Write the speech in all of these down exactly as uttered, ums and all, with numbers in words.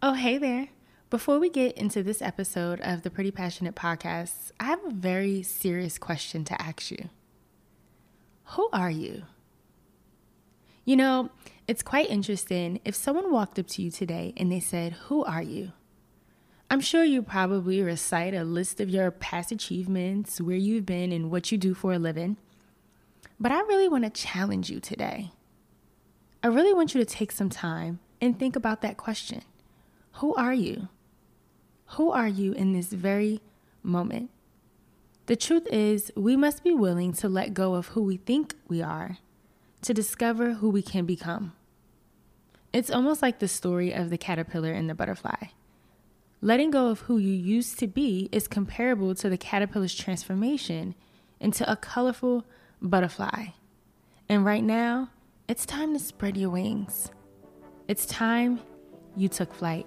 Oh, hey there. Before we get into this episode of the Pretty Passionate Podcast, I have a very serious question to ask you. Who are you? You know, it's quite interesting. If someone walked up to you today and they said, "Who are you?" I'm sure you probably recite a list of your past achievements, where you've been, and what you do for a living. But I really want to challenge you today. I really want you to take some time and think about that question. Who are you? Who are you in this very moment? The truth is, we must be willing to let go of who we think we are to discover who we can become. It's almost like the story of the caterpillar and the butterfly. Letting go of who you used to be is comparable to the caterpillar's transformation into a colorful butterfly. And right now, it's time to spread your wings. It's time you took flight.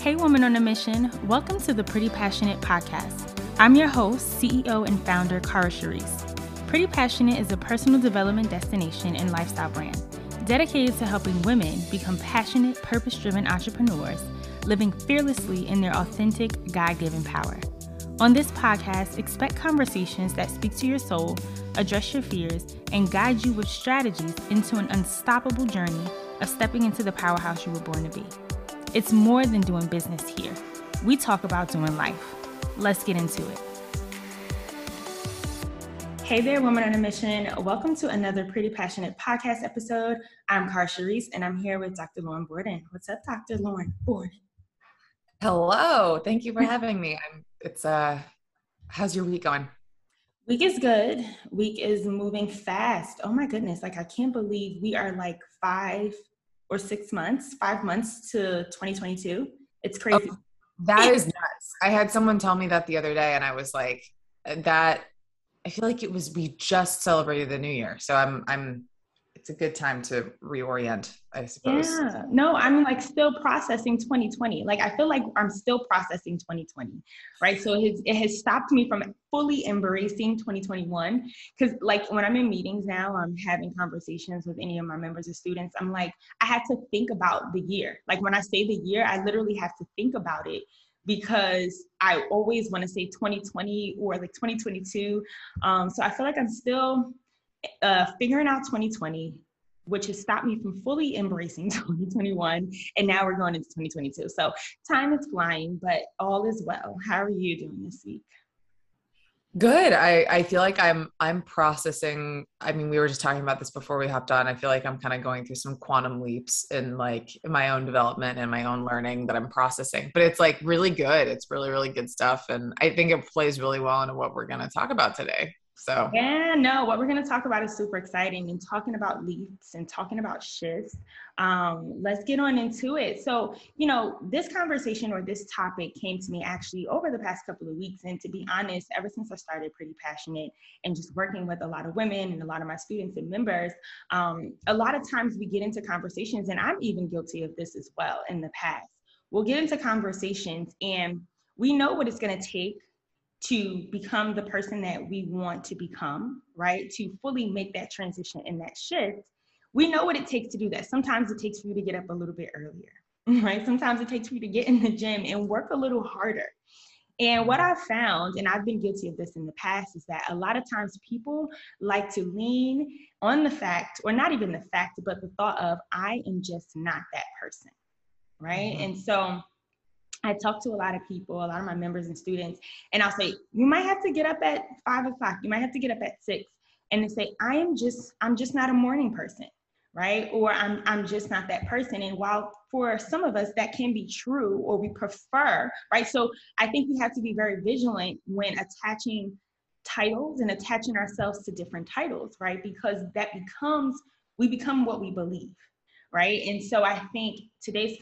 Hey, woman on a mission. Welcome to the Pretty Passionate Podcast. I'm your host, C E O and founder, Cara Charisse. Pretty Passionate is a personal development destination and lifestyle brand dedicated to helping women become passionate, purpose-driven entrepreneurs, living fearlessly in their authentic, God-given power. On this podcast, expect conversations that speak to your soul, address your fears, and guide you with strategies into an unstoppable journey of stepping into the powerhouse you were born to be. It's more than doing business here. We talk about doing life. Let's get into it. Hey there, woman on a mission. Welcome to another Pretty Passionate Podcast episode. I'm Cara Charisse, and I'm here with Doctor Lauren Borden. What's up, Doctor Lauren Borden? Hello. Thank you for having me. I'm, it's uh, how's your week going? Week is good. Week is moving fast. Oh my goodness. Like, I can't believe we are like five or six months, five months to twenty twenty-two. It's crazy. Oh. That is nuts. I had someone tell me that the other day, and I was like, that, I feel like it was, we just celebrated the new year. So I'm, I'm, it's a good time to reorient, I suppose. Yeah. No, I'm like still processing twenty twenty. Like, I feel like I'm still processing twenty twenty, right? So it has, it has stopped me from fully embracing twenty twenty-one. Cause like when I'm in meetings now, I'm having conversations with any of my members or students. I'm like, I had to think about the year. Like when I say the year, I literally have to think about it, because I always want to say twenty twenty or like twenty twenty-two. Um, so I feel like I'm still uh, figuring out twenty twenty, which has stopped me from fully embracing twenty twenty-one. And now we're going into twenty twenty-two. So time is flying, but all is well. How are you doing this week? Good. I, I feel like I'm, I'm processing. I mean, we were just talking about this before we hopped on. I feel like I'm kind of going through some quantum leaps in like my own development and my own learning that I'm processing, but it's like really good. It's really, really good stuff. And I think it plays really well into what we're going to talk about today. So yeah, no, what we're going to talk about is super exciting, and talking about leaps and talking about shifts. Um, let's get on into it. So, you know, this conversation or this topic came to me actually over the past couple of weeks. And to be honest, ever since I started Pretty Passionate and just working with a lot of women and a lot of my students and members, um, a lot of times we get into conversations, and I'm even guilty of this as well in the past. We'll get into conversations and we know what it's going to take to become the person that we want to become, right? To fully make that transition and that shift. We know what it takes to do that. Sometimes it takes for you to get up a little bit earlier, right? Sometimes it takes for you to get in the gym and work a little harder. And what I've found, and I've been guilty of this in the past, is that a lot of times people like to lean on the fact, or not even the fact, but the thought of, I am just not that person, right? Mm-hmm. And so I talk to a lot of people, a lot of my members and students, and I'll say, you might have to get up at five o'clock. You might have to get up at six. And they say, I am just, I'm just not a morning person, right? Or I'm, I'm just not that person. And while for some of us that can be true, or we prefer, right? So I think we have to be very vigilant when attaching titles and attaching ourselves to different titles, right? Because that becomes, we become what we believe, right? And so I think today's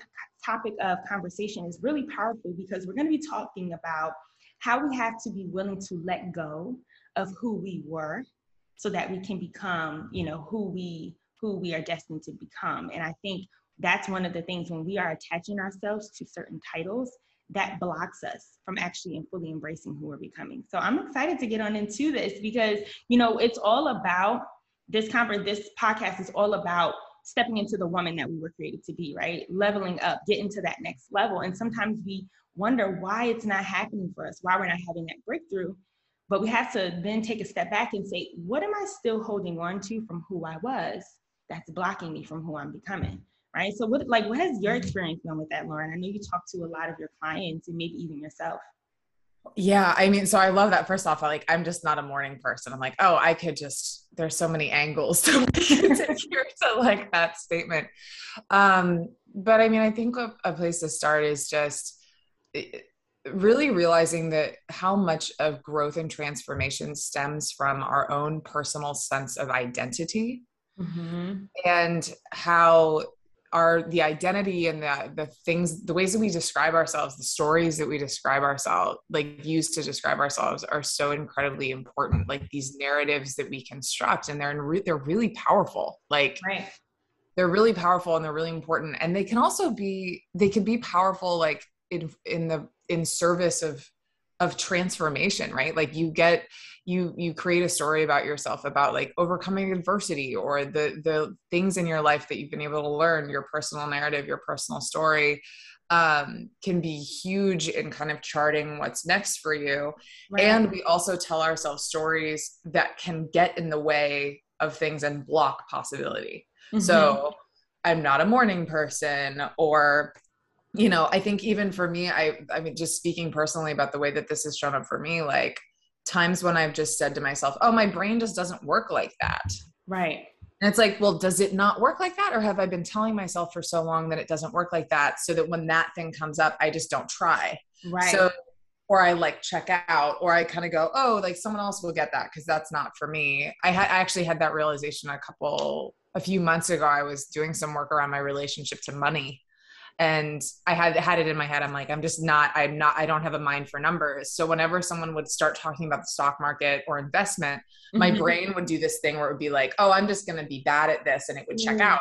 topic of conversation is really powerful, because we're going to be talking about how we have to be willing to let go of who we were so that we can become, you know, who we, who we are destined to become. And I think that's one of the things, when we are attaching ourselves to certain titles, that blocks us from actually and fully embracing who we're becoming. So I'm excited to get on into this, because, you know, it's all about this conference, this podcast is all about stepping into the woman that we were created to be, right? Leveling up, getting to that next level. And sometimes we wonder why it's not happening for us, why we're not having that breakthrough. But we have to then take a step back and say, what am I still holding on to from who I was that's blocking me from who I'm becoming, right? So what, like, what has your experience been with that, Lauren? I know you talk to a lot of your clients and maybe even yourself. Yeah. I mean, so I love that. First off, I like, I'm just not a morning person. I'm like, oh, I could just, there's so many angles to, like, to, hear to like that statement. Um, but I mean, I think a, a place to start is just really realizing that how much of growth and transformation stems from our own personal sense of identity, mm-hmm. and how our, the identity and the, the things, the ways that we describe ourselves, the stories that we describe ourselves, like use to describe ourselves, are so incredibly important. Like these narratives that we construct, and they're, in re- they're really powerful. Like right. they're really powerful and they're really important. And they can also be, they can be powerful, like in, in the, in service of, of transformation, right? Like you get, you, you create a story about yourself about like overcoming adversity or the, the things in your life that you've been able to learn. Your personal narrative, your personal story, um, can be huge in kind of charting what's next for you. Right. And we also tell ourselves stories that can get in the way of things and block possibility. Mm-hmm. So I'm not a morning person, or you know, I think even for me, I, I mean, just speaking personally about the way that this has shown up for me, like times when I've just said to myself, oh, my brain just doesn't work like that. Right. And it's like, well, does it not work like that? Or have I been telling myself for so long that it doesn't work like that, so that when that thing comes up, I just don't try. Right. So, or I like check out, or I kind of go, oh, like someone else will get that, 'cause that's not for me. I had, I actually had that realization a couple, a few months ago. I was doing some work around my relationship to money. And I had had it in my head. I'm like, I'm just not, I'm not, I don't have a mind for numbers. So whenever someone would start talking about the stock market or investment, mm-hmm. my brain would do this thing where it would be like, oh, I'm just going to be bad at this. And it would check mm. out.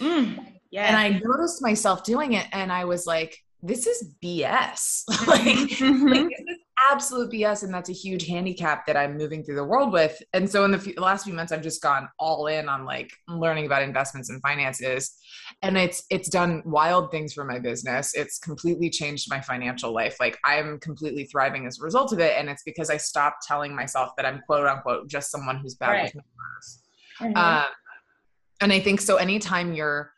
Mm. Yeah. And I noticed myself doing it. And I was like, this is B S. like, mm-hmm. like, this is absolute B S. And that's a huge handicap that I'm moving through the world with. And so in the, few, the last few months, I've just gone all in on like learning about investments and finances. And it's, it's done wild things for my business. It's completely changed my financial life. Like I'm completely thriving as a result of it. And it's because I stopped telling myself that I'm quote unquote, just someone who's bad right. with numbers. Mm-hmm. Um, and I think so anytime you're,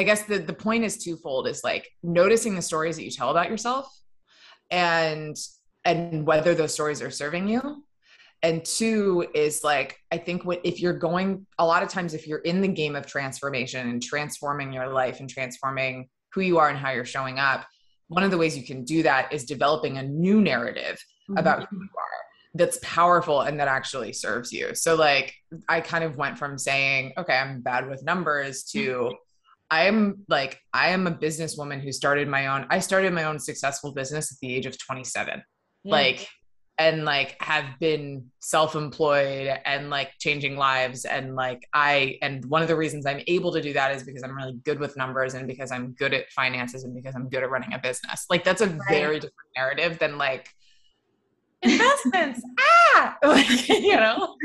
I guess the, the point is twofold, is like noticing the stories that you tell about yourself and, and whether those stories are serving you. And two is like, I think what, if you're going, a lot of times, if you're in the game of transformation and transforming your life and transforming who you are and how you're showing up, one of the ways you can do that is developing a new narrative mm-hmm. about who you are that's powerful and that actually serves you. So like, I kind of went from saying, okay, I'm bad with numbers to I'm like, I am a businesswoman who started my own, I started my own successful business at the age of twenty-seven, yeah. like, and like have been self-employed and like changing lives. And like, I, and one of the reasons I'm able to do that is because I'm really good with numbers and because I'm good at finances and because I'm good at running a business. Like that's a right. very different narrative than like investments. ah, like, you know?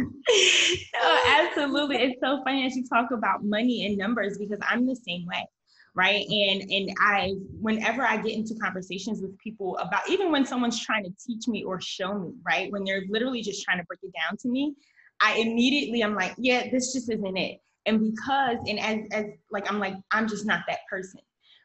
Oh, absolutely. It's so funny that you talk about money and numbers because I'm the same way. Right. And, and I, whenever I get into conversations with people about, even when someone's trying to teach me or show me, right, when they're literally just trying to break it down to me, I immediately, I'm like, yeah, this just isn't it. And because, and as, as like, I'm like, I'm just not that person.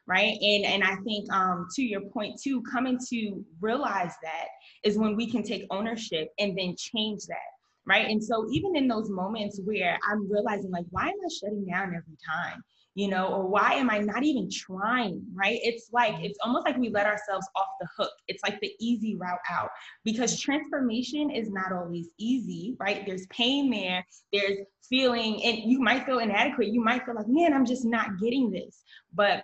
Right. And, and I think um, to your point too, coming to realize that is when we can take ownership and then change that. Right. And so even in those moments where I'm realizing like, why am I shutting down every time? You know, or why am I not even trying, right? It's like, it's almost like we let ourselves off the hook. It's like the easy route out because transformation is not always easy, right? There's pain there, there's feeling, and you might feel inadequate. You might feel like, man, I'm just not getting this. But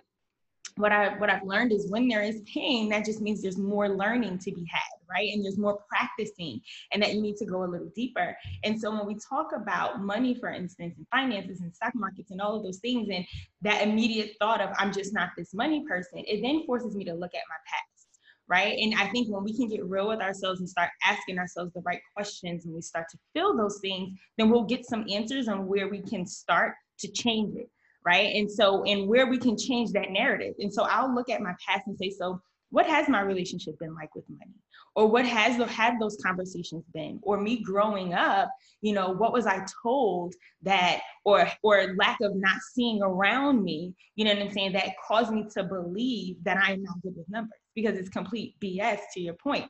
what, I, what I've learned is when there is pain, that just means there's more learning to be had, right? And there's more practicing and that you need to go a little deeper. And so when we talk about money, for instance, and finances and stock markets and all of those things, and that immediate thought of I'm just not this money person, it then forces me to look at my past, right? And I think when we can get real with ourselves and start asking ourselves the right questions, and we start to feel those things, then we'll get some answers on where we can start to change it, right? And so, and where we can change that narrative. And so I'll look at my past and say, so what has my relationship been like with money? Or what has had those conversations been? Or me growing up, you know, what was I told that, or or lack of not seeing around me, you know what I'm saying, that caused me to believe that I am not good with numbers, because it's complete B S, to your point.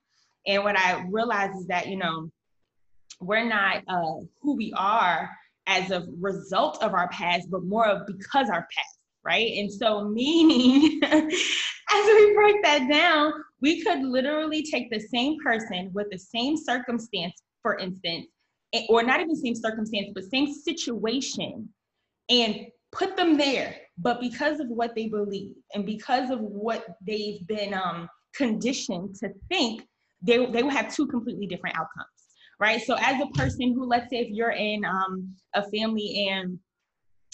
And what I realize is that, you know, we're not uh, who we are as a result of our past, but more of because our past, right? And so meaning, as we break that down, we could literally take the same person with the same circumstance, for instance, or not even same circumstance, but same situation, and put them there. But because of what they believe and because of what they've been um, conditioned to think, they, they will have two completely different outcomes, right? So as a person who, let's say if you're in um, a family and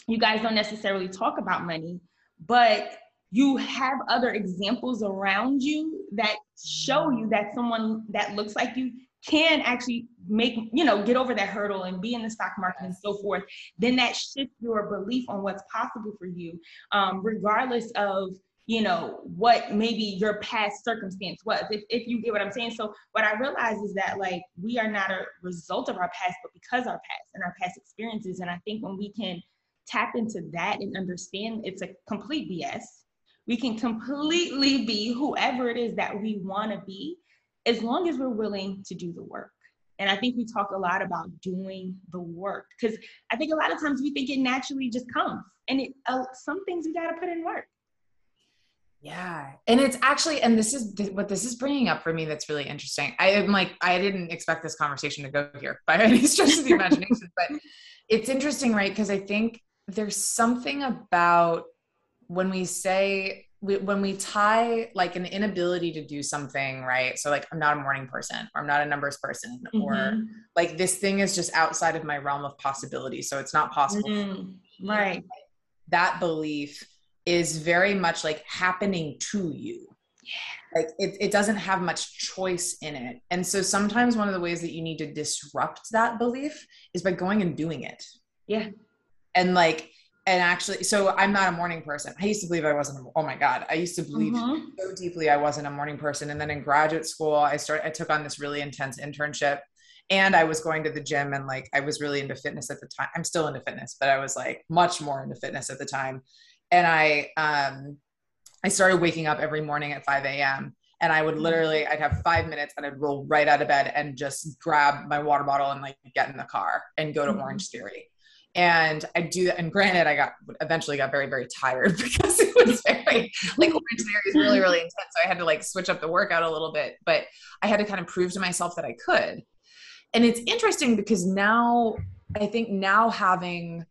you guys don't necessarily talk about money, but you have other examples around you that show you that someone that looks like you can actually make, you know, get over that hurdle and be in the stock market and so forth, then that shifts your belief on what's possible for you, um, regardless of, you know, what maybe your past circumstance was, if, if you get what I'm saying. So what I realize is that, like, we are not a result of our past, but because our past and our past experiences. And I think when we can tap into that and understand it's a complete B S, we can completely be whoever it is that we want to be, as long as we're willing to do the work. And I think we talk a lot about doing the work, because I think a lot of times we think it naturally just comes, and it, uh, some things we got to put in work. Yeah. And it's actually, and this is th- what this is bringing up for me. That's really interesting. I am like, I didn't expect this conversation to go here by any stretch of the imagination, but it's interesting, right? Because I think there's something about, when we say, we, when we tie like an inability to do something, right? So like, I'm not a morning person, or I'm not a numbers person, mm-hmm. or like this thing is just outside of my realm of possibility, so it's not possible. Mm-hmm. Right. That belief is very much like happening to you. Yeah. Like it, it doesn't have much choice in it. And so sometimes one of the ways that you need to disrupt that belief is by going and doing it. Yeah. And like, And actually, so I'm not a morning person. I used to believe I wasn't, oh my God, I used to believe mm-hmm. so deeply I wasn't a morning person. And then in graduate school, I started, I took on this really intense internship, and I was going to the gym, and like, I was really into fitness at the time. I'm still into fitness, but I was like much more into fitness at the time. And I, um, I started waking up every morning at five a.m. and I would literally, I'd have five minutes and I'd roll right out of bed and just grab my water bottle and like get in the car and go to mm-hmm. Orange Theory. And I do that. And granted, I got eventually got very, very tired, because it was very like Orange Theory is really, really intense. So I had to like switch up the workout a little bit, but I had to kind of prove to myself that I could. And it's interesting because now I think now having,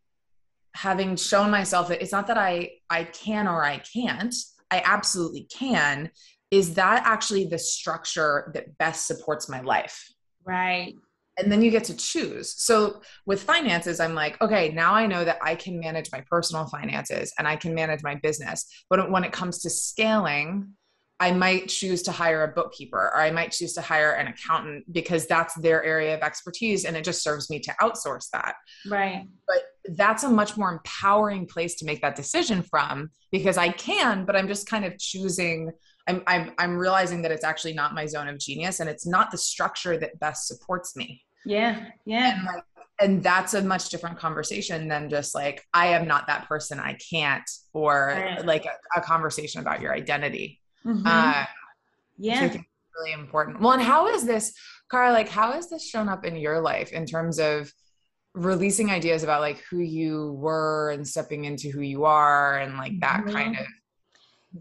having shown myself that it's not that I, I can, or I can't, I absolutely can, is that actually the structure that best supports my life. Right. And then you get to choose. So with finances, I'm like, okay, now I know that I can manage my personal finances and I can manage my business. But when it comes to scaling, I might choose to hire a bookkeeper, or I might choose to hire an accountant, because that's their area of expertise and it just serves me to outsource that. Right. But that's a much more empowering place to make that decision from, because I can, but I'm just kind of choosing. I'm, I'm, I'm realizing that it's actually not my zone of genius, and it's not the structure that best supports me. Yeah. Yeah. And, like, and that's a much different conversation than just like, I am not that person, I can't, or right. like a, a conversation about your identity. Mm-hmm. Uh, yeah. Which I think is really important. Well, and how is this, Cara, like, how has this shown up in your life in terms of releasing ideas about like who you were and stepping into who you are and like that yeah. kind of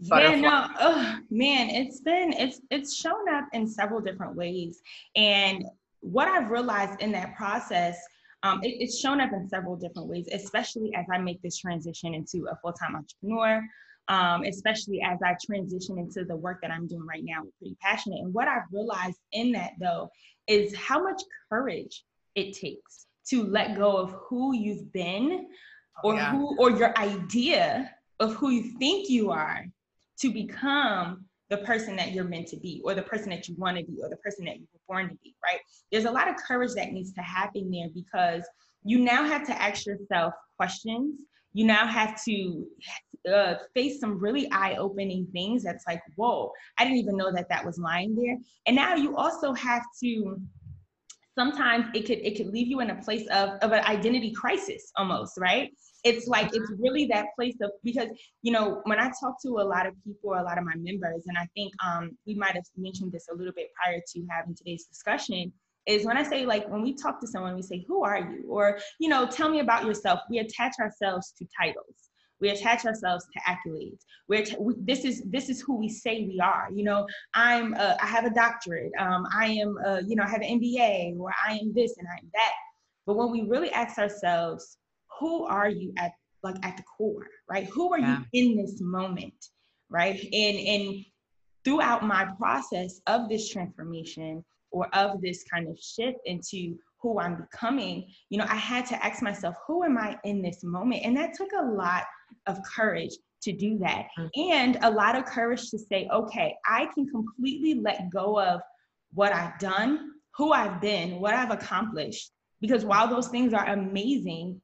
Butterfly. Yeah, no, oh, man, it's been, it's, it's shown up in several different ways. And what I've realized in that process, um, it, it's shown up in several different ways, especially as I make this transition into a full-time entrepreneur, um, especially as I transition into the work that I'm doing right now with Pretty Passionate. And what I've realized in that, though, is how much courage it takes to let go of who you've been or oh, yeah. who, or your idea of who you think you are, to become the person that you're meant to be, or the person that you want to be, or the person that you were born to be, right? There's a lot of courage that needs to happen there, because you now have to ask yourself questions. You now have to uh, face some really eye-opening things that's like, whoa, I didn't even know that that was lying there. And now you also have to, sometimes it could it could leave you in a place of, of an identity crisis almost, right? It's like, it's really that place of, because, you know, when I talk to a lot of people, a lot of my members, and I think um, we might have mentioned this a little bit prior to having today's discussion, is when I say, like, when we talk to someone, we say, who are you? Or, you know, tell me about yourself. We attach ourselves to titles. We attach ourselves to accolades. We're t- we, this is this is who we say we are. You know, I'm a, I have a doctorate. Um, I am, a, you know, I have an M B A, or I am this and I'm that. But when we really ask ourselves, who are you at, like, at the core, right? Who are yeah. you in this moment, right? And and throughout my process of this transformation, or of this kind of shift into who I'm becoming, you know, I had to ask myself, who am I in this moment? And that took a lot of courage to do that. Mm-hmm. And a lot of courage to say, okay, I can completely let go of what I've done, who I've been, what I've accomplished. Because while those things are amazing,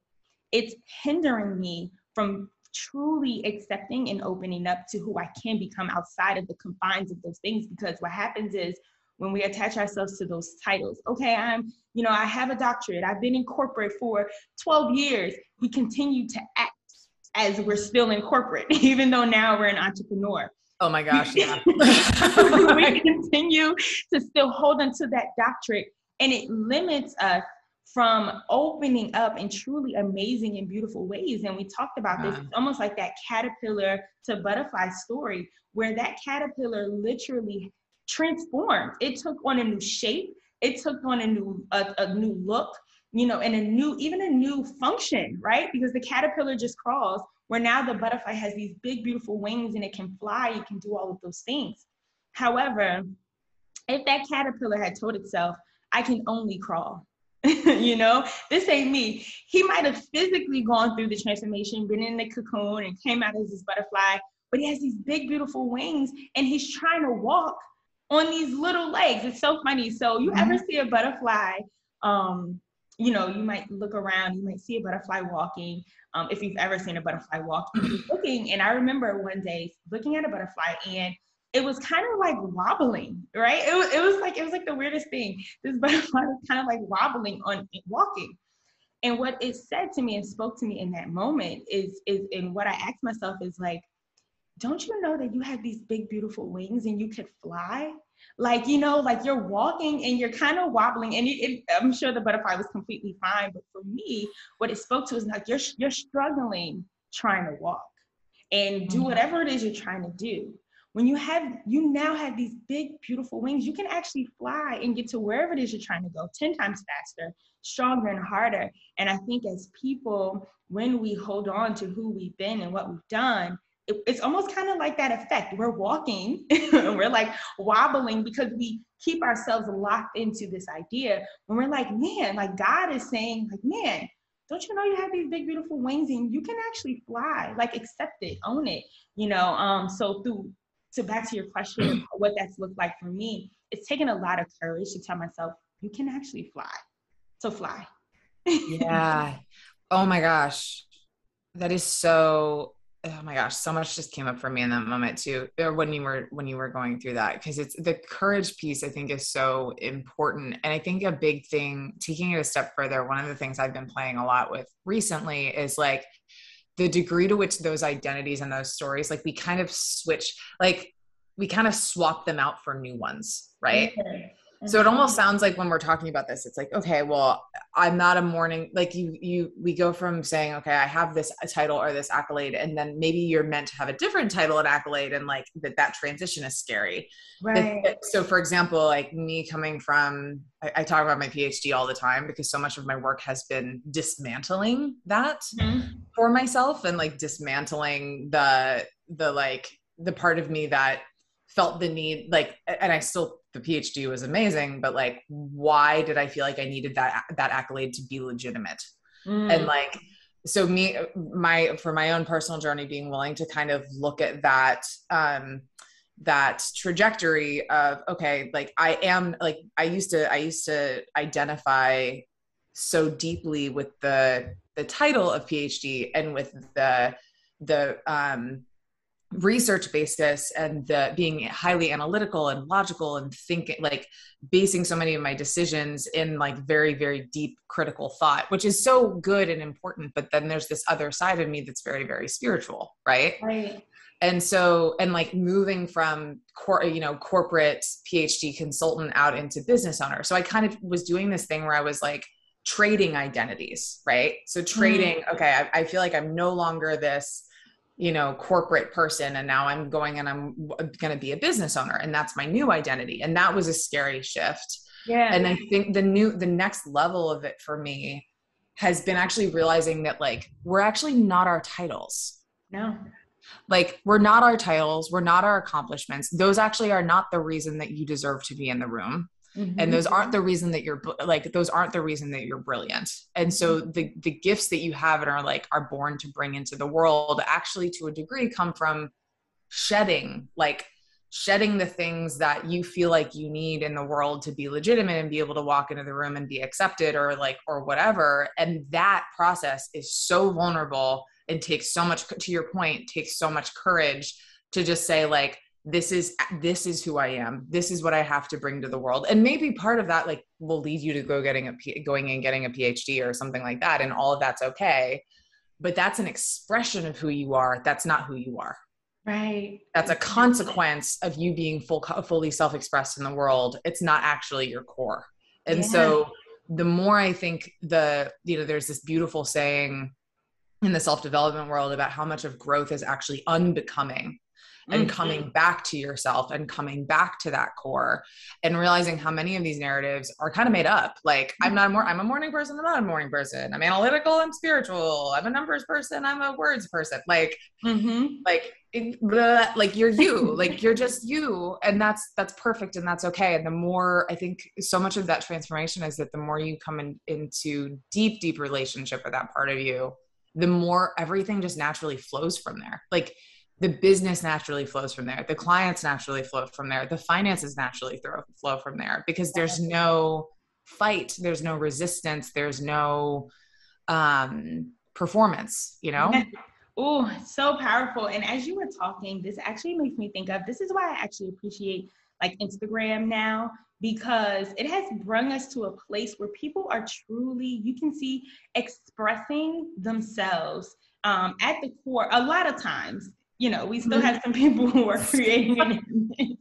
it's hindering me from truly accepting and opening up to who I can become outside of the confines of those things. Because what happens is, when we attach ourselves to those titles, okay, I'm, you know, I have a doctorate, I've been in corporate for twelve years, we continue to act as we're still in corporate, even though now we're an entrepreneur. Oh my gosh, yeah. We continue to still hold on to that doctorate, and it limits us from opening up in truly amazing and beautiful ways. And we talked about this, it's almost like that caterpillar to butterfly story, where that caterpillar literally transformed. It took on a new shape. It took on a new, a, a new look, you know, and a new, even a new function, right? Because the caterpillar just crawls, where now the butterfly has these big, beautiful wings and it can fly. It can do all of those things. However, if that caterpillar had told itself, I can only crawl, you know, this ain't me, he might have physically gone through the transformation, been in the cocoon and came out as this butterfly, but he has these big, beautiful wings and he's trying to walk on these little legs. It's so funny. So you ever see a butterfly, um, you know, you might look around, you might see a butterfly walking. Um, if you've ever seen a butterfly walk, looking, and I remember one day looking at a butterfly and it was kind of like wobbling, right? It was, it was like, it was like the weirdest thing. This butterfly was kind of like wobbling on walking. And what it said to me and spoke to me in that moment is, is, and what I asked myself is like, don't you know that you have these big, beautiful wings and you could fly? Like, you know, like you're walking and you're kind of wobbling, and it, it, I'm sure the butterfly was completely fine. But for me, what it spoke to is like, you're, you're struggling trying to walk and do whatever it is you're trying to do. When you have, you now have these big, beautiful wings, you can actually fly and get to wherever it is you're trying to go ten times faster, stronger and harder. And I think as people, when we hold on to who we've been and what we've done, it's almost kind of like that effect. We're walking and we're like wobbling because we keep ourselves locked into this idea. When we're like, man, like God is saying, like, man, don't you know you have these big, beautiful wings and you can actually fly? Like, accept it, own it, you know? Um, so through, so back to your question, what that's looked like for me, it's taken a lot of courage to tell myself, you can actually fly. So fly. Yeah. Oh my gosh. That is so... Oh my gosh, so much just came up for me in that moment too, or when you were, when you were going through that, because it's the courage piece I think is so important. And I think a big thing, taking it a step further, one of the things I've been playing a lot with recently is like the degree to which those identities and those stories, like we kind of switch, like we kind of swap them out for new ones, right? Mm-hmm. So it almost sounds like when we're talking about this, it's like, okay, well, I'm not a morning, like you, you, we go from saying, okay, I have this title or this accolade, and then maybe you're meant to have a different title and accolade. And like that, that transition is scary. Right. So for example, like me coming from, I, I talk about my PhD all the time because so much of my work has been dismantling that mm-hmm. for myself, and like dismantling the, the, like the part of me that felt the need, like, and I still, the PhD was amazing, but like, why did I feel like I needed that, that accolade to be legitimate? Mm. And like, so me, my, for my own personal journey, being willing to kind of look at that, um, that trajectory of, okay, like I am, like I used to, I used to identify so deeply with the, the title of PhD and with the, the, um, research basis and the being highly analytical and logical and thinking, like basing so many of my decisions in like very, very deep critical thought, which is so good and important. But then there's this other side of me that's very, very spiritual. Right. Right. And so, and like moving from cor- you know, corporate PhD consultant out into business owner. So I kind of was doing this thing where I was like trading identities. Right. So trading, mm-hmm. okay, I, I feel like I'm no longer this, you know, corporate person. And now I'm going and I'm going to be a business owner, and that's my new identity. And that was a scary shift. Yeah. And I think the new, the next level of it for me has been actually realizing that like, we're actually not our titles. No, like we're not our titles. We're not our accomplishments. Those actually are not the reason that you deserve to be in the room. Mm-hmm. And those aren't the reason that you're like, those aren't the reason that you're brilliant. And so the, the gifts that you have and are like, are born to bring into the world actually to a degree come from shedding, like shedding the things that you feel like you need in the world to be legitimate and be able to walk into the room and be accepted or like, or whatever. And that process is so vulnerable and takes so much, to your point, takes so much courage to just say like, this is, this is who I am. This is what I have to bring to the world. And maybe part of that, like will lead you to go getting a, going and getting a PhD or something like that. And all of that's okay. But that's an expression of who you are. That's not who you are. Right. That's a consequence of you being full, fully self-expressed in the world. It's not actually your core. And yeah. so the more I think the, you know, there's this beautiful saying in the self-development world about how much of growth is actually unbecoming. And coming back to yourself and coming back to that core and realizing how many of these narratives are kind of made up. Like I'm not a more, I'm a morning person. I'm not a morning person. I'm analytical. I'm spiritual. I'm a numbers person. I'm a words person. Like, mm-hmm. like, it, blah, like you're you, like you're just you. And that's, that's perfect. And that's okay. And the more, I think so much of that transformation is that the more you come in, into deep, deep relationship with that part of you, the more everything just naturally flows from there. Like, the business naturally flows from there. The clients naturally flow from there. The finances naturally throw, flow from there because there's no fight. There's no resistance. There's no um, performance, you know? Oh, so powerful. And as you were talking, this actually makes me think of, this is why I actually appreciate like Instagram now, because it has brought us to a place where people are truly, you can see expressing themselves um, at the core a lot of times. You know, we still have some people who are creating it.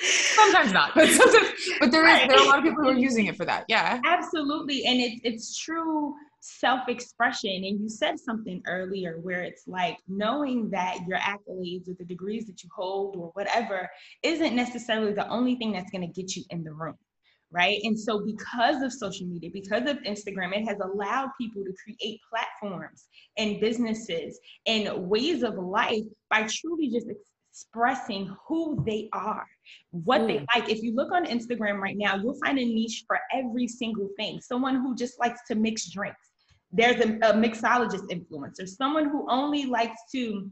Sometimes not, but sometimes, but there is, there are a lot of people who are using it for that. Yeah, absolutely. And it's, it's true self-expression. And you said something earlier where it's like knowing that your accolades or the degrees that you hold or whatever isn't necessarily the only thing that's going to get you in the room. Right. And so because of social media, because of Instagram, it has allowed people to create platforms and businesses and ways of life by truly just expressing who they are, what mm. they like. If you look on Instagram right now, you'll find a niche for every single thing. Someone who just likes to mix drinks. There's a, a mixologist influencer, someone who only likes to,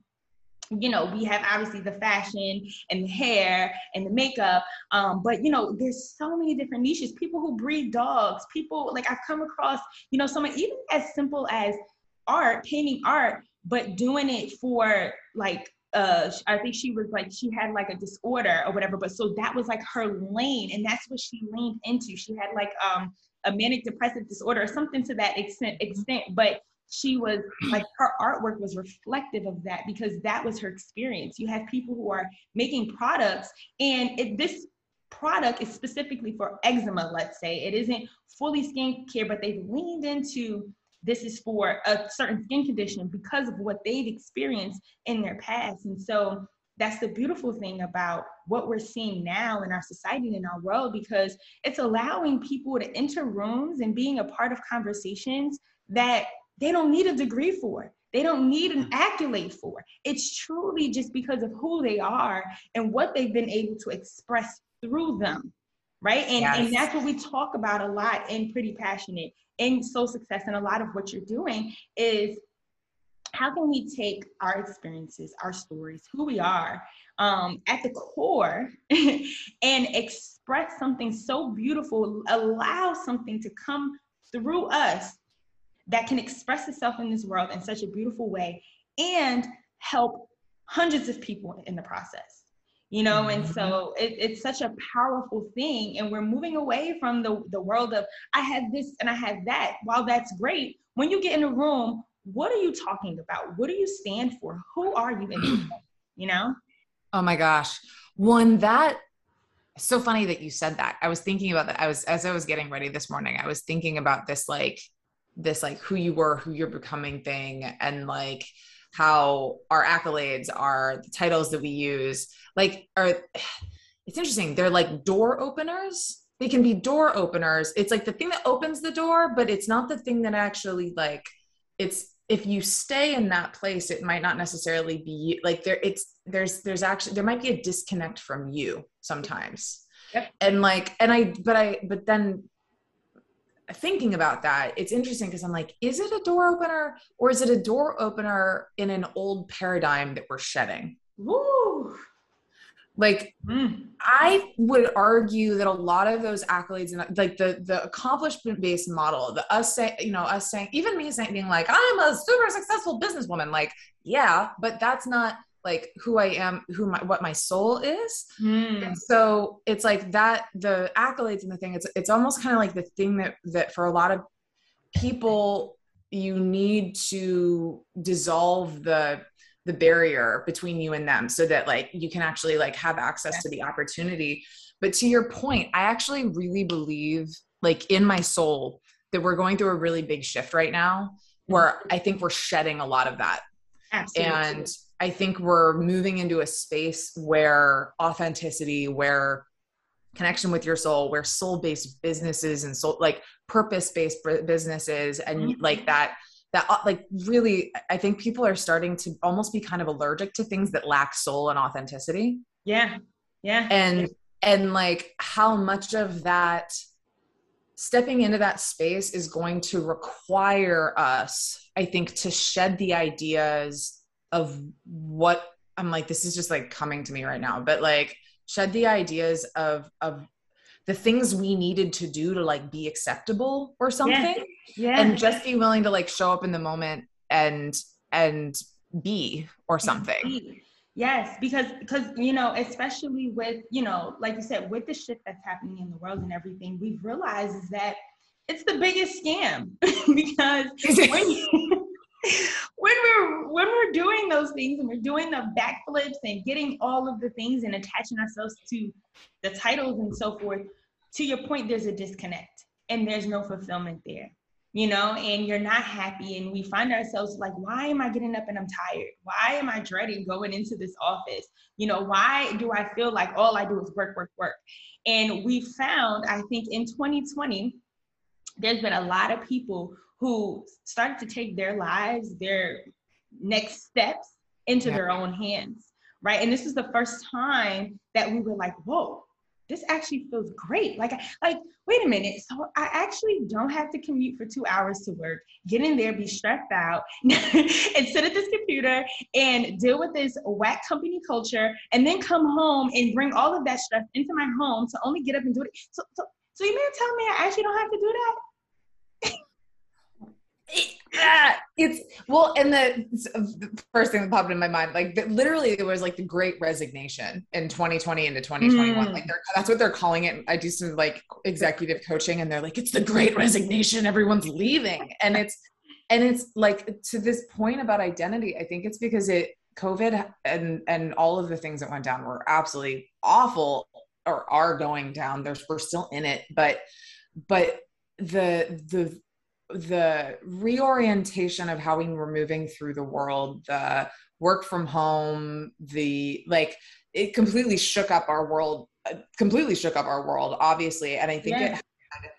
you know, we have obviously the fashion and the hair and the makeup, um, but you know, there's so many different niches, people who breed dogs, people like I've come across, you know, someone even as simple as art, painting art, but doing it for like, uh, I think she was like, she had like a disorder or whatever, but so that was like her lane and that's what she leaned into. She had like um, a manic depressive disorder or something to that extent, extent but she was like, her artwork was reflective of that because that was her experience. You have people who are making products and if this product is specifically for eczema, let's say it isn't fully skincare, but they've leaned into this is for a certain skin condition because of what they've experienced in their past. And so that's the beautiful thing about what we're seeing now in our society and in our world, because it's allowing people to enter rooms and being a part of conversations that they don't need a degree for. They don't need an accolade for. It's truly just because of who they are and what they've been able to express through them, right? And, yes. and that's what we talk about a lot in Pretty Passionate, in Soul Success, and a lot of what you're doing is how can we take our experiences, our stories, who we are um, at the core and express something so beautiful, allow something to come through us that can express itself in this world in such a beautiful way and help hundreds of people in the process, you know? And so it, it's such a powerful thing. And we're moving away from the, the world of, I had this and I had that. While that's great, when you get in a room, what are you talking about? What do you stand for? Who are you? In you know? Oh my gosh. One that, so funny that you said that. I was thinking about that. I was, as I was getting ready this morning, I was thinking about this, like, this, like who you were, who you're becoming thing. And like how our accolades are the titles that we use, like, are, it's interesting. They're like door openers. They can be door openers. It's like the thing that opens the door, but it's not the thing that actually, like, it's, if you stay in that place, it might not necessarily be like there, it's, there's, there's actually, there might be a disconnect from you sometimes. Yep. And like, and I, but I, but then thinking about that, it's interesting because I'm like, is it a door opener or is it a door opener in an old paradigm that we're shedding? Woo! Like, mm. I would argue that a lot of those accolades and like the, the accomplishment based model, the us say, you know, us saying, even me saying being like, I'm a super successful businesswoman. Like, yeah, but that's not like who I am, who my, what my soul is. Mm. And so it's like that, the accolades and the thing, it's, it's almost kind of like the thing that, that for a lot of people, you need to dissolve the, the barrier between you and them so that like you can actually like have access to the opportunity. But to your point, I actually really believe like in my soul that we're going through a really big shift right now where I think we're shedding a lot of that. Absolutely. And I think we're moving into a space where authenticity, where connection with your soul, where soul-based businesses and soul, like purpose-based businesses and mm-hmm. like that, that like really, I think people are starting to almost be kind of allergic to things that lack soul and authenticity. Yeah. Yeah. And, yeah. and like how much of that stepping into that space is going to require us, I think, to shed the ideas of what I'm like, this is just like coming to me right now, but like shed the ideas of, of, the things we needed to do to like be acceptable or something. Yeah. Yeah. And just be willing to like show up in the moment and, and be or something. Yes. Because, because, you know, especially with, you know, like you said, with the shit that's happening in the world and everything, we've realized is that it's the biggest scam because when you, when we're, when we're doing those things and we're doing the backflips and getting all of the things and attaching ourselves to the titles and so forth, to your point, there's a disconnect and there's no fulfillment there, you know, and you're not happy. And we find ourselves like, why am I getting up and I'm tired? Why am I dreading going into this office? You know, why do I feel like all I do is work, work, work? And we found, I think in twenty twenty, there's been a lot of people who started to take their lives, their next steps into yeah. their own hands, right? And this was the first time that we were like, whoa, this actually feels great. Like, like, wait a minute. So I actually don't have to commute for two hours to work, get in there, be stressed out, and sit at this computer and deal with this whack company culture, and then come home and bring all of that stress into my home to only get up and do it. So, so, so you mean to tell me I actually don't have to do that? Yeah, it's well, and the, the first thing that popped in my mind, like the, literally, it was like the Great Resignation in twenty twenty into twenty twenty-one. Mm. Like that's what they're calling it. I do some like executive coaching, and they're like, "It's the Great Resignation. Everyone's leaving," and it's and it's like to this point about identity. I think it's because it COVID and and all of the things that went down were absolutely awful, or are going down. There's we're still in it, but but the the. the reorientation of how we were moving through the world, the work from home, the like, it completely shook up our world, uh, completely shook up our world, obviously. And I think yeah. it had,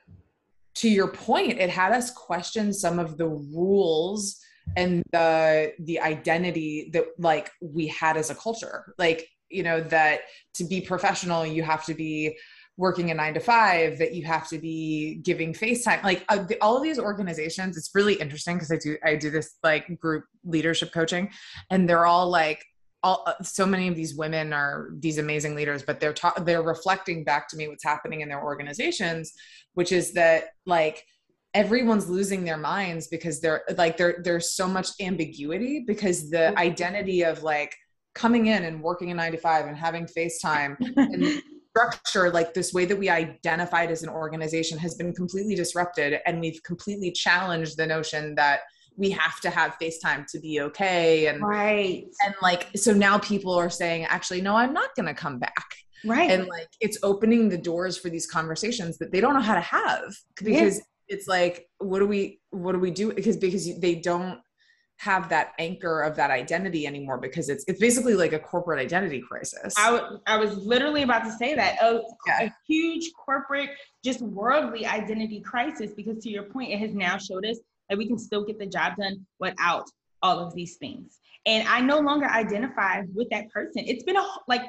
to your point, it had us question some of the rules and the, the identity that like we had as a culture, like, you know, that to be professional, you have to be working a nine to five, that you have to be giving FaceTime. Like uh, the, all of these organizations, it's really interesting because I do, I do this like group leadership coaching, and they're all like, all, uh, so many of these women are these amazing leaders, but they're ta- they're reflecting back to me what's happening in their organizations, which is that like, everyone's losing their minds because they're like, there, there's so much ambiguity because the identity of like coming in and working a nine to five and having FaceTime and structure, like this way that we identified as an organization has been completely disrupted. And we've completely challenged the notion that we have to have FaceTime to be okay. And, right. and like, so now people are saying, actually, no, I'm not going to come back. Right. And like, it's opening the doors for these conversations that they don't know how to have because yeah. it's like, what do we, what do we do? Because, because they don't have that anchor of that identity anymore, because it's, it's basically like a corporate identity crisis. I, w- I was literally about to say that a, yeah. a huge corporate, just worldly identity crisis, because to your point, it has now showed us that we can still get the job done without all of these things. And I no longer identify with that person. It's been a, like,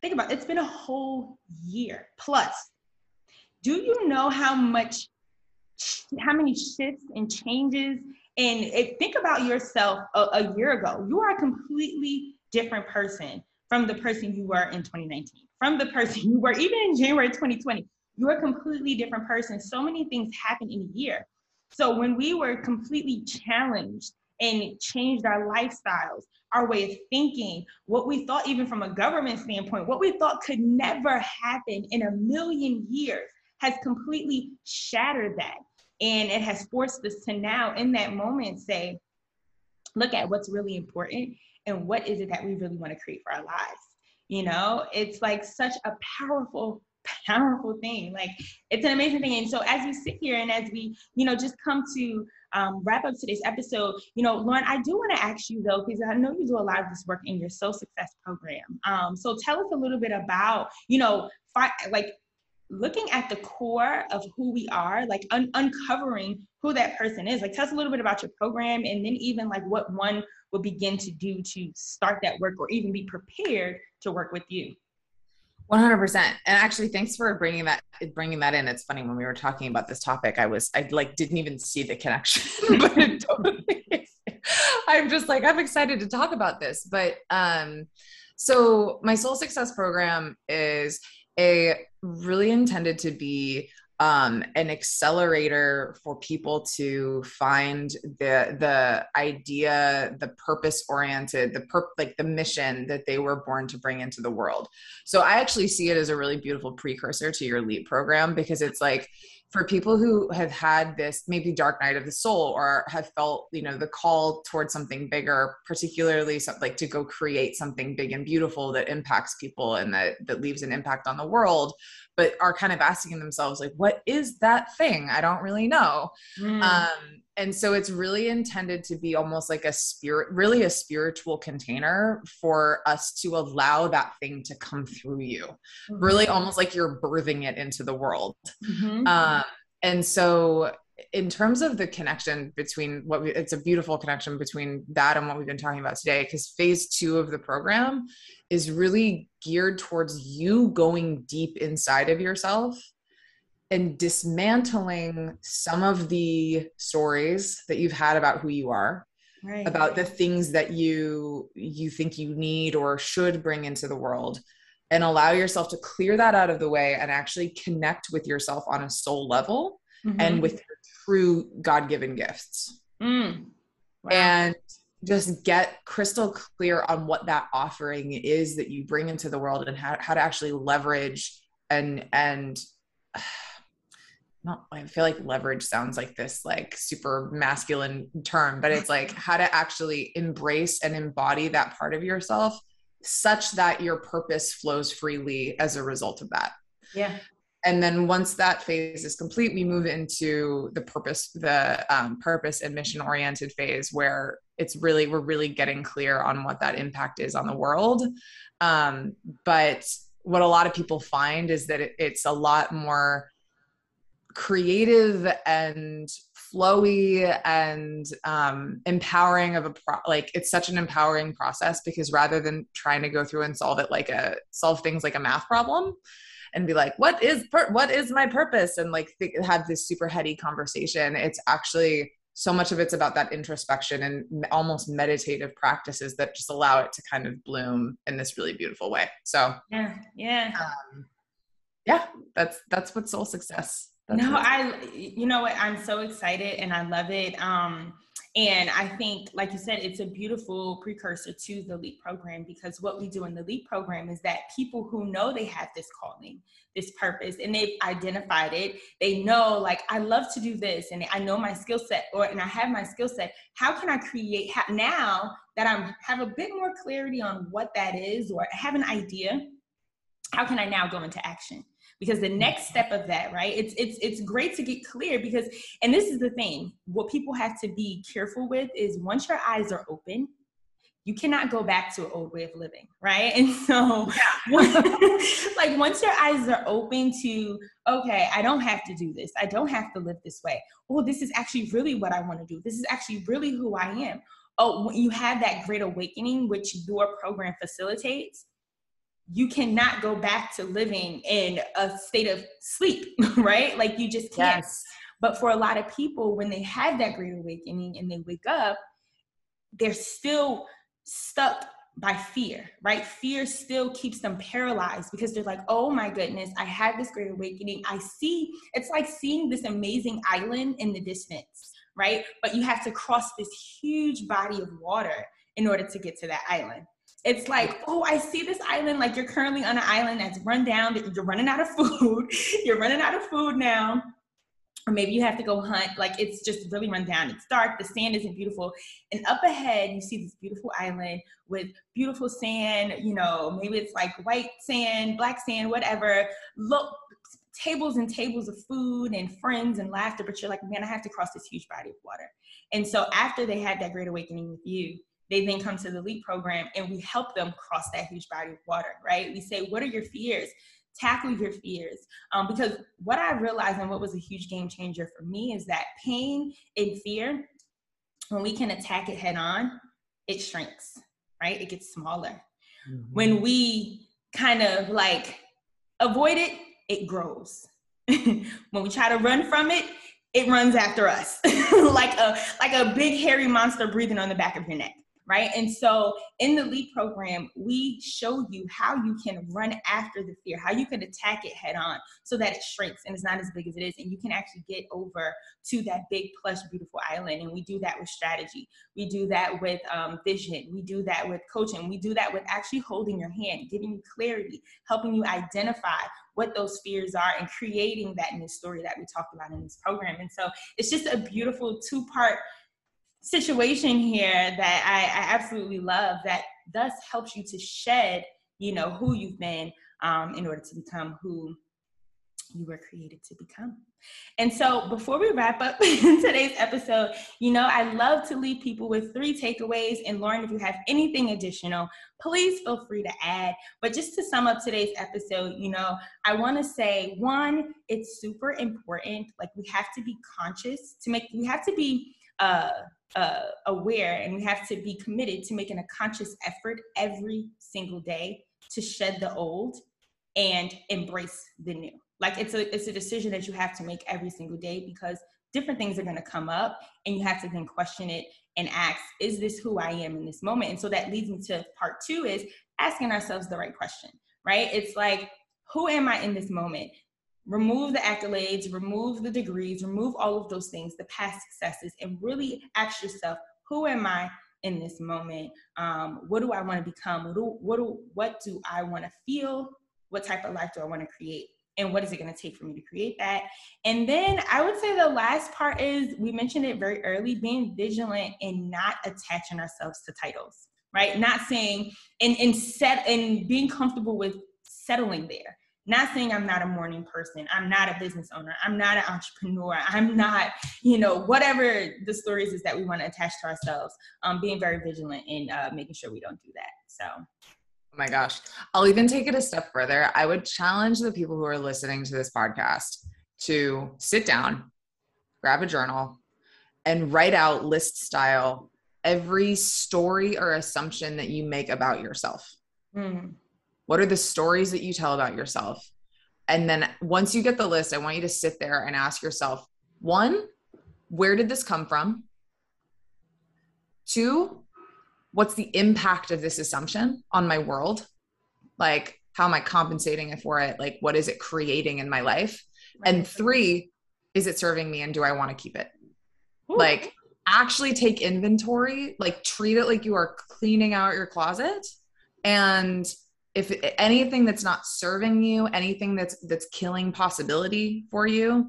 think about it, it's been a whole year plus. Do you know how much how many shifts and changes? And it, think about yourself a, a year ago. You are a completely different person from the person you were in twenty nineteen, from the person you were even in January twenty twenty. You're a completely different person. So many things happen in a year. So when we were completely challenged and changed our lifestyles, our way of thinking, what we thought, even from a government standpoint, what we thought could never happen in a million years has completely shattered that. And it has forced us to now in that moment say, look at what's really important and what is it that we really want to create for our lives. You know, it's like such a powerful, powerful thing. Like it's an amazing thing. And so as we sit here and as we, you know, just come to um, wrap up today's episode, you know, Lauren, I do want to ask you though, because I know you do a lot of this work in your Soul Success program. Um, so tell us a little bit about, you know, fi- like, looking at the core of who we are, like un- uncovering who that person is. Like tell us a little bit about your program and then even like what one will begin to do to start that work or even be prepared to work with you. one hundred percent. And actually, thanks for bringing that, bringing that in. It's funny when we were talking about this topic, I was, I like didn't even see the connection, but it totally is. I'm just like, I'm excited to talk about this, but, um, so my Soul Success program is a really intended to be um, an accelerator for people to find the the idea, the purpose oriented, the perp, like the mission that they were born to bring into the world. So I actually see it as a really beautiful precursor to your LEAP program, because it's like for people who have had this maybe dark night of the soul or have felt, you know, the call towards something bigger, particularly so, like to go create something big and beautiful that impacts people and that, that leaves an impact on the world, but are kind of asking themselves like, what is that thing? I don't really know. Mm. Um, and so it's really intended to be almost like a spirit, really a spiritual container for us to allow that thing to come through you, mm-hmm. really almost like you're birthing it into the world. Mm-hmm. Um, and so in terms of the connection between what we, it's a beautiful connection between that and what we've been talking about today, because phase two of the program is really geared towards you going deep inside of yourself and dismantling some of the stories that you've had about who you are, right. about the things that you, you think you need or should bring into the world, and allow yourself to clear that out of the way and actually connect with yourself on a soul level mm-hmm. and with your true God-given gifts. Mm. Wow. And just get crystal clear on what that offering is that you bring into the world and how, how to actually leverage and, and, not, I feel like leverage sounds like this like super masculine term, but it's like how to actually embrace and embody that part of yourself such that your purpose flows freely as a result of that. Yeah. And then once that phase is complete, we move into the purpose, the um, purpose and mission oriented phase where it's really, we're really getting clear on what that impact is on the world. Um, but what a lot of people find is that it, it's a lot more creative and flowy and um, empowering of a pro- like it's such an empowering process, because rather than trying to go through and solve it like a solve things like a math problem, and be like, what is, per- what is my purpose? And like th- have this super heady conversation. It's actually so much of it's about that introspection and almost meditative practices that just allow it to kind of bloom in this really beautiful way. So yeah, yeah, um, yeah. That's that's what Soul Success. That's no, I. You know what? I'm so excited and I love it. Um, and I think, like you said, it's a beautiful precursor to the LEAP program, because what we do in the LEAP program is that people who know they have this calling, this purpose, and they've identified it, they know, like, I love to do this, and I know my skill set, or and I have my skill set. How can I create how, now that I'm have a bit more clarity on what that is, or have an idea? How can I now go into action? Because the next step of that, right? It's it's it's great to get clear, because, and this is the thing, what people have to be careful with is once your eyes are open, you cannot go back to an old way of living, right? And so, like, once your eyes are open to, okay, I don't have to do this. I don't have to live this way. Oh, this is actually really what I want to do. This is actually really who I am. Oh, when you have that great awakening, which your program facilitates, you cannot go back to living in a state of sleep, right? Like, you just can't. Yes. But for a lot of people, when they have that great awakening and they wake up, they're still stuck by fear, right? Fear still keeps them paralyzed, because they're like, oh my goodness, I had this great awakening. I see, it's like seeing this amazing island in the distance, right? But you have to cross this huge body of water in order to get to that island. It's like, oh, I see this island. Like, you're currently on an island that's run down. You're running out of food. You're running out of food now. Or maybe you have to go hunt. Like, it's just really run down. It's dark. The sand isn't beautiful. And up ahead, you see this beautiful island with beautiful sand. You know, maybe it's like white sand, black sand, whatever. Look, tables and tables of food and friends and laughter. But you're like, man, I have to cross this huge body of water. And so after they had that great awakening with you, they then come to the LEAP program, and we help them cross that huge body of water, right? We say, what are your fears? Tackle your fears. Um, because what I realized, and what was a huge game changer for me, is that pain and fear, when we can attack it head on, it shrinks, right? It gets smaller. Mm-hmm. When we kind of like avoid it, it grows. When we try to run from it, it runs after us like a like a big hairy monster breathing on the back of your neck. Right. And so in the LEAP program, we show you how you can run after the fear, how you can attack it head on so that it shrinks and it's not as big as it is. And you can actually get over to that big, plush, beautiful island. And we do that with strategy. We do that with um, vision. We do that with coaching. We do that with actually holding your hand, giving you clarity, helping you identify what those fears are, and creating that new story that we talked about in this program. And so it's just a beautiful two-part situation here that I, I absolutely love, that thus helps you to shed, you know, who you've been um, in order to become who you were created to become. And so before we wrap up today's episode, you know, I love to leave people with three takeaways. And Lauren, if you have anything additional, please feel free to add. But just to sum up today's episode, you know, I want to say, one, it's super important. Like, we have to be conscious to make, we have to be, uh, Uh, aware, and we have to be committed to making a conscious effort every single day to shed the old and embrace the new. Like, it's a it's a decision that you have to make every single day, because different things are going to come up, and you have to then question it and ask, is this who I am in this moment? And so that leads me to part two, is asking ourselves the right question, right? It's like, who am I in this moment? Remove the accolades, remove the degrees, remove all of those things, the past successes, and really ask yourself, who am I in this moment? Um, what do I want to become? What do, what do, what do I want to feel? What type of life do I want to create? And what is it going to take for me to create that? And then I would say the last part is, we mentioned it very early, being vigilant and not attaching ourselves to titles, right? Not saying, and, and set, and being comfortable with settling there. Not saying I'm not a morning person, I'm not a business owner, I'm not an entrepreneur, I'm not, you know, whatever the stories is that we want to attach to ourselves, um, being very vigilant and uh, making sure we don't do that. So, oh my gosh, I'll even take it a step further. I would challenge the people who are listening to this podcast to sit down, grab a journal, and write out list style every story or assumption that you make about yourself. Mm. What are the stories that you tell about yourself? And then once you get the list, I want you to sit there and ask yourself, one, where did this come from? Two, what's the impact of this assumption on my world? Like, how am I compensating for it? Like, what is it creating in my life? Right. And three, is it serving me and do I want to keep it? Ooh. Like, actually take inventory, like treat it like you are cleaning out your closet. And if it, anything that's not serving you, anything that's, that's killing possibility for you,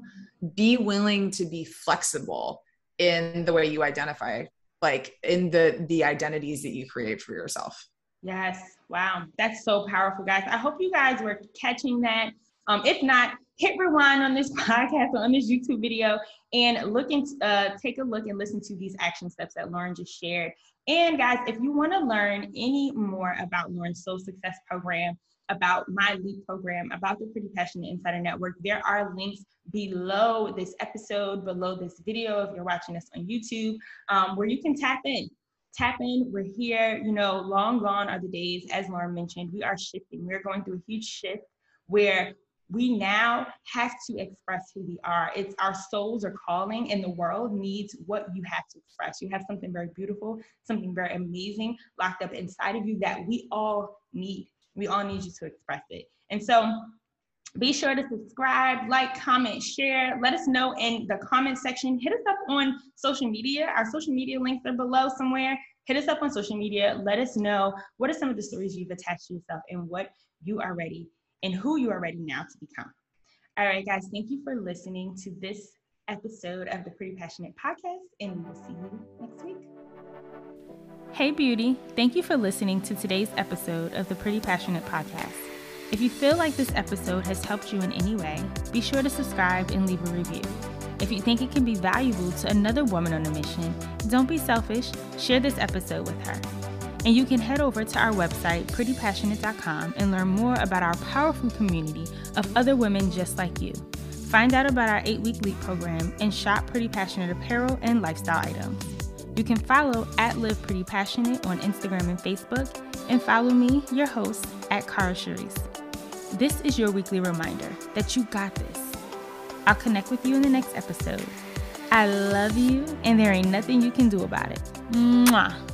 be willing to be flexible in the way you identify, like in the, the identities that you create for yourself. Yes. Wow. That's so powerful, guys. I hope you guys were catching that. Um, if not, hit rewind on this podcast or on this YouTube video and look and uh, take a look and listen to these action steps that Lauren just shared. And guys, if you want to learn any more about Lauren's Soul Success program, about my LEAP program, about the Pretty Passionate Insider Network, there are links below this episode, below this video, if you're watching this on YouTube, um, where you can tap in. Tap in, we're here, you know, long gone are the days, as Lauren mentioned, we are shifting. We're going through a huge shift where we now have to express who we are. It's our souls are calling and the world needs what you have to express. You have something very beautiful, something very amazing locked up inside of you that we all need. We all need you to express it. And so be sure to subscribe, like, comment, share. Let us know in the comment section. Hit us up on social media. Our social media links are below somewhere. Hit us up on social media. Let us know what are some of the stories you've attached to yourself and what you are ready and who you are ready now to become. All right, guys, thank you for listening to this episode of the Pretty Passionate Podcast, and we will see you next week. Hey, beauty. Thank you for listening to today's episode of the Pretty Passionate Podcast. If you feel like this episode has helped you in any way, be sure to subscribe and leave a review. If you think it can be valuable to another woman on a mission, don't be selfish, share this episode with her. And you can head over to our website, pretty passionate dot com, and learn more about our powerful community of other women just like you. Find out about our eight-week LEAP program and shop Pretty Passionate apparel and lifestyle items. You can follow at Live Pretty Passionate on Instagram and Facebook, and follow me, your host, at Cara Charisse. This is your weekly reminder that you got this. I'll connect with you in the next episode. I love you, and there ain't nothing you can do about it. Mwah.